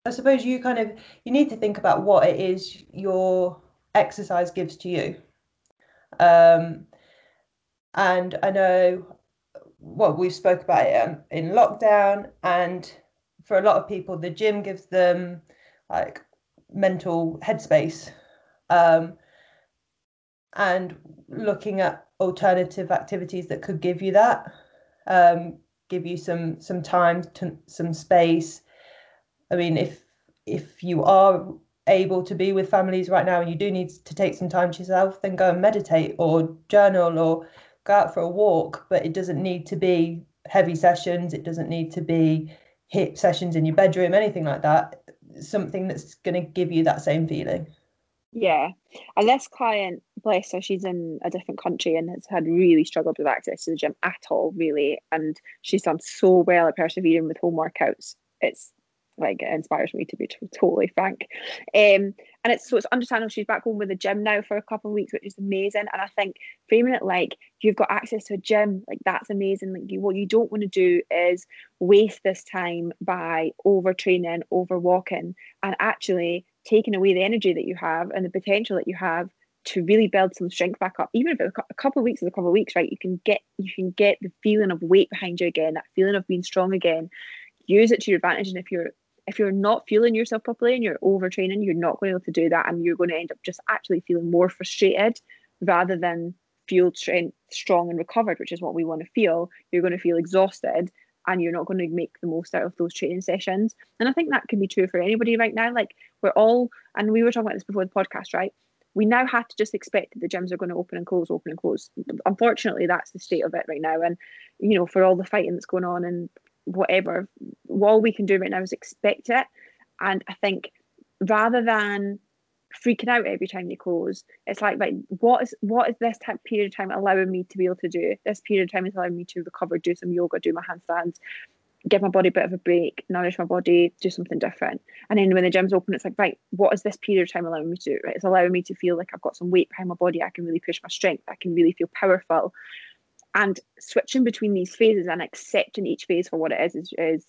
I suppose you kind of you need to think about what it is your exercise gives to you. Um, and I know well, we've spoke about it um, in lockdown, and for a lot of people, the gym gives them like mental headspace. Um, and looking at alternative activities that could give you that, um, give you some some time, to, some space. I mean, if if you are able to be with families right now and you do need to take some time to yourself, then go and meditate or journal or go out for a walk. But it doesn't need to be heavy sessions. It doesn't need to be hit sessions in your bedroom, anything like that. Something that's going to give you that same feeling. Yeah. And this client, bless her, she's in a different country and has had really struggled with access to the gym at all, really. And she's done so well at persevering with home workouts. It's like it inspires me to be t- totally frank, um, and it's so it's understandable she's back home with a gym now for a couple of weeks, which is amazing. And I think framing it like you've got access to a gym, like that's amazing. Like you, what you don't want to do is waste this time by overtraining, overwalking, and actually taking away the energy that you have and the potential that you have to really build some strength back up. Even if it's a couple of weeks is a couple of weeks, right? You can get you can get the feeling of weight behind you again, that feeling of being strong again. Use it to your advantage, and if you're If you're not fueling yourself properly and you're overtraining, you're not going to be able to do that, and you're going to end up just actually feeling more frustrated rather than fueled, strength, strong and recovered, which is what we want to feel. You're going to feel exhausted and you're not going to make the most out of those training sessions. And I think that can be true for anybody right now. Like we're all, and we were talking about this before the podcast, right? We now have to just expect that the gyms are going to open and close, open and close. Unfortunately, that's the state of it right now. And, you know, for all the fighting that's going on and whatever, all we can do right now is expect it. And I think rather than freaking out every time they close, it's like, like what is what is this time, period of time allowing me to be able to do? This period of time is allowing me to recover, do some yoga, do my handstands, give my body a bit of a break, nourish my body, do something different. And then when the gym's open, it's like, right, what is this period of time allowing me to do? Right, it's allowing me to feel like I've got some weight behind my body, I can really push my strength, I can really feel powerful. And switching between these phases and accepting each phase for what it is is, is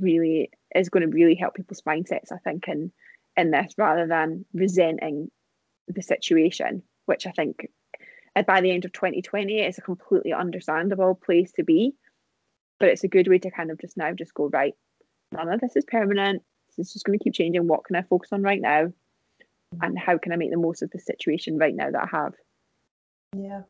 really is going to really help people's mindsets, I think, in in this, rather than resenting the situation, which I think by the end of twenty twenty is a completely understandable place to be. But it's a good way to kind of just now just go, right, none of this is permanent. This is just going to keep changing. What can I focus on right now? And how can I make the most of the situation right now that I have? Yeah.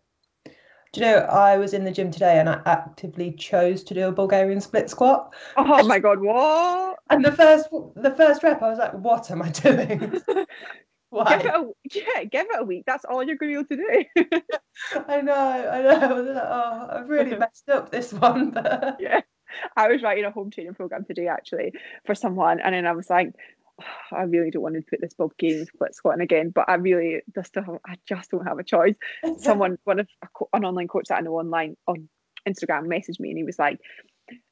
Do you know, I was in the gym today and I actively chose to do a Bulgarian split squat. Oh my God, what? And the first the first rep, I was like, what am I doing? Why? Give it a, yeah, give it a week. That's all you're going to be able to do. I know, I know. I was like, oh, I've really messed up this one. But... yeah, I was writing a home training program today, actually, for someone. And then I was like, I really don't want to put this Bulgarian split squat in again, but I really just don't, I just don't have a choice. Someone, one of an online coach that I know online on Instagram, messaged me and he was like,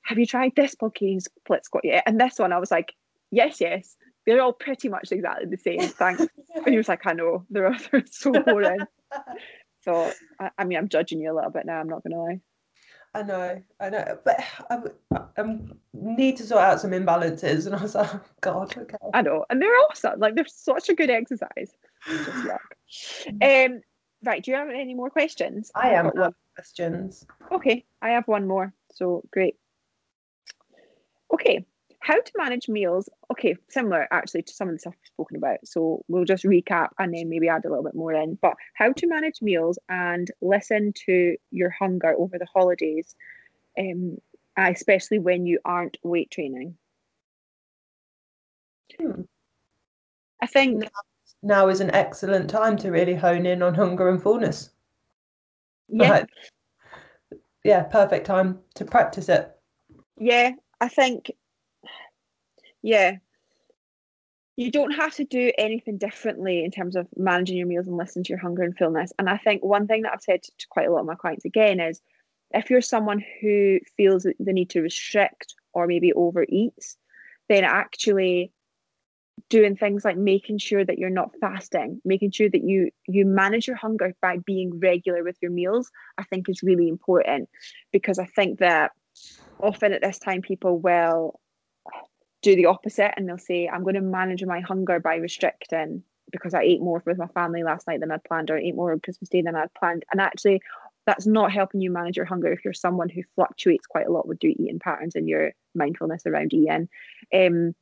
"Have you tried this Bulgarian split squat yet?" And this one, I was like, "Yes, yes. They're all pretty much exactly the same. Thanks." And he was like, "I know. They're, they're so boring." So I, I mean, I'm judging you a little bit now. I'm not going to lie. I know, I know, but I, I need to sort out some imbalances, and I was like, oh, God, okay. I know, and they're awesome. Like they're such a good exercise. Just yuck. Um, right. Do you have any more questions? I, I am one questions. Okay, I have one more. So great. Okay, How to manage meals. Okay, similar actually to some of the stuff we've spoken about. So we'll just recap and then maybe add a little bit more in. But how to manage meals and listen to your hunger over the holidays, um, especially when you aren't weight training. Hmm. I think now, now is an excellent time to really hone in on hunger and fullness. Yeah. Right. Yeah, perfect time to practice it. Yeah, I think, yeah, you don't have to do anything differently in terms of managing your meals and listening to your hunger and fullness. And I think one thing that I've said to quite a lot of my clients again is, if you're someone who feels the need to restrict or maybe overeats, then actually doing things like making sure that you're not fasting, making sure that you you manage your hunger by being regular with your meals, I think is really important, because I think that often at this time people will do the opposite and they'll say, I'm going to manage my hunger by restricting because I ate more with my family last night than I'd planned, or I ate more on Christmas Day than I'd planned. And actually that's not helping you manage your hunger if you're someone who fluctuates quite a lot with your eating patterns and your mindfulness around eating. Um,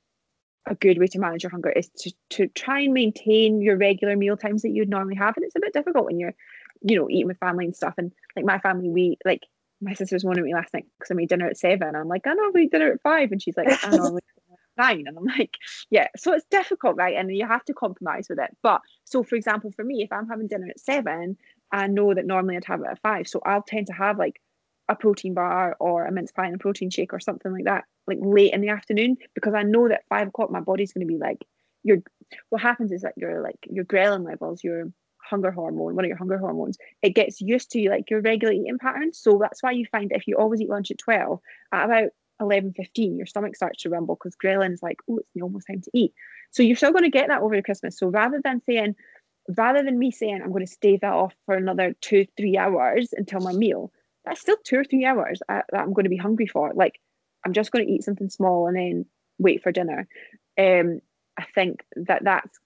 a good way to manage your hunger is to to try and maintain your regular meal times that you'd normally have. And it's a bit difficult when you're, you know, eating with family and stuff. And like my family, we like, my sister was moaning at me last night because I made dinner at seven. I'm like, I normally eat dinner at five. And she's like, I normally eat dinner at nine. And I'm like, yeah. So it's difficult, right? And you have to compromise with it. But so for example, for me, if I'm having dinner at seven, I know that normally I'd have it at five. So I'll tend to have like a protein bar or a mince pie and a protein shake or something like that, like late in the afternoon, because I know that five o'clock my body's going to be like, your what happens is that your like your ghrelin levels, your hunger hormone, one of your hunger hormones, it gets used to like your regular eating pattern. So that's why you find if you always eat lunch at twelve, at about eleven fifteen your stomach starts to rumble, because ghrelin's like, oh, it's almost time to eat. So you're still going to get that over Christmas. So rather than saying rather than me saying I'm going to stave that off for another two three hours until my meal, that's still two or three hours that I'm going to be hungry for. Like, I'm just going to eat something small and then wait for dinner. Um, I think that that's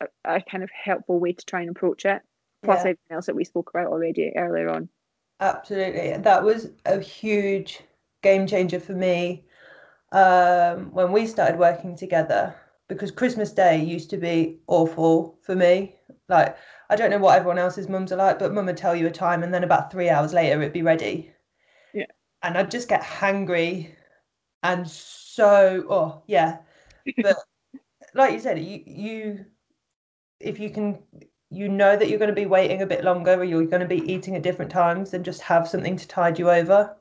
a, a kind of helpful way to try and approach it. Plus, yeah. Everything else that we spoke about already earlier on. Absolutely. That was a huge game changer for me um, when we started working together, because Christmas Day used to be awful for me. Like, I don't know what everyone else's mums are like, but mum would tell you a time and then about three hours later it'd be ready. Yeah. And I'd just get hangry and so, oh, yeah. But like you said, you, you, if you can, you know that you're going to be waiting a bit longer or you're going to be eating at different times, then just have something to tide you over.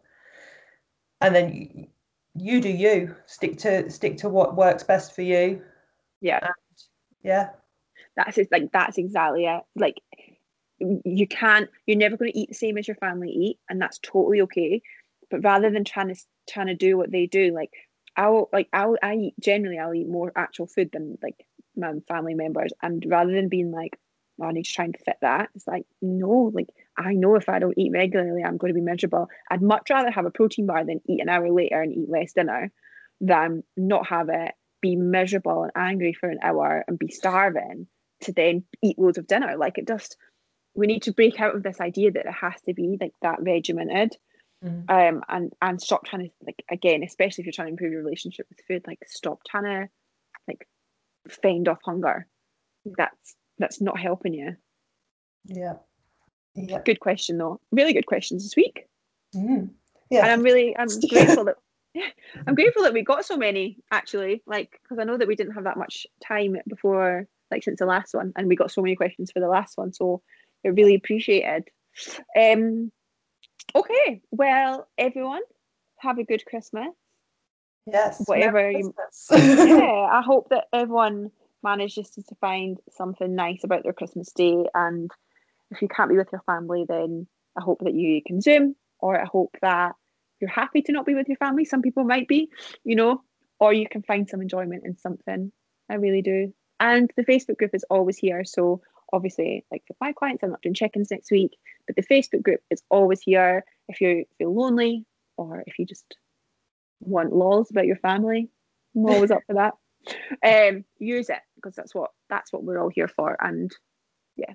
And then you, you do you. Stick to, stick to what works best for you. Yeah. And, yeah. That's just like, that's exactly it. Like, you can't, you're never going to eat the same as your family eat, and that's totally okay. But rather than trying to trying to do what they do, like I'll like I'll I eat generally I'll eat more actual food than like my family members, and rather than being like, oh, I need to try and fit that, it's like, no, like I know if I don't eat regularly I'm going to be miserable. I'd much rather have a protein bar than eat an hour later and eat less dinner than not have it, be miserable and angry for an hour and be starving to then eat loads of dinner. Like, it just, we need to break out of this idea that it has to be like that regimented. Mm. um and and stop trying to, like, again, especially if you're trying to improve your relationship with food, like stop trying to like fend off hunger. That's that's not helping you. Yeah, yeah. Good question though, really good questions this week. Mm. Yeah, and I'm really I'm grateful that Yeah, I'm grateful that we got so many actually, like, because I know that we didn't have that much time before, like since the last one, and we got so many questions for the last one, so they're really appreciated. Um, okay, well, everyone, have a good Christmas. Yes, whatever. You, Christmas. Yeah, I hope that everyone manages to find something nice about their Christmas Day, and if you can't be with your family, then I hope that you can Zoom, or I hope that you're happy to not be with your family. Some people might be, you know, or you can find some enjoyment in something. I really do. And the Facebook group is always here. So obviously, like for my clients, I'm not doing check-ins next week, but the Facebook group is always here. If you feel lonely, or if you just want lols about your family, I'm always up for that. Um, use it, because that's what that's what we're all here for. And yeah,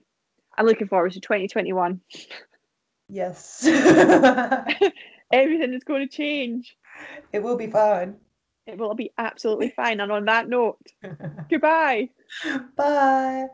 I'm looking forward to twenty twenty-one. Yes. Everything is going to change. It will be fine. it will be absolutely fine. And on that note, goodbye. Bye.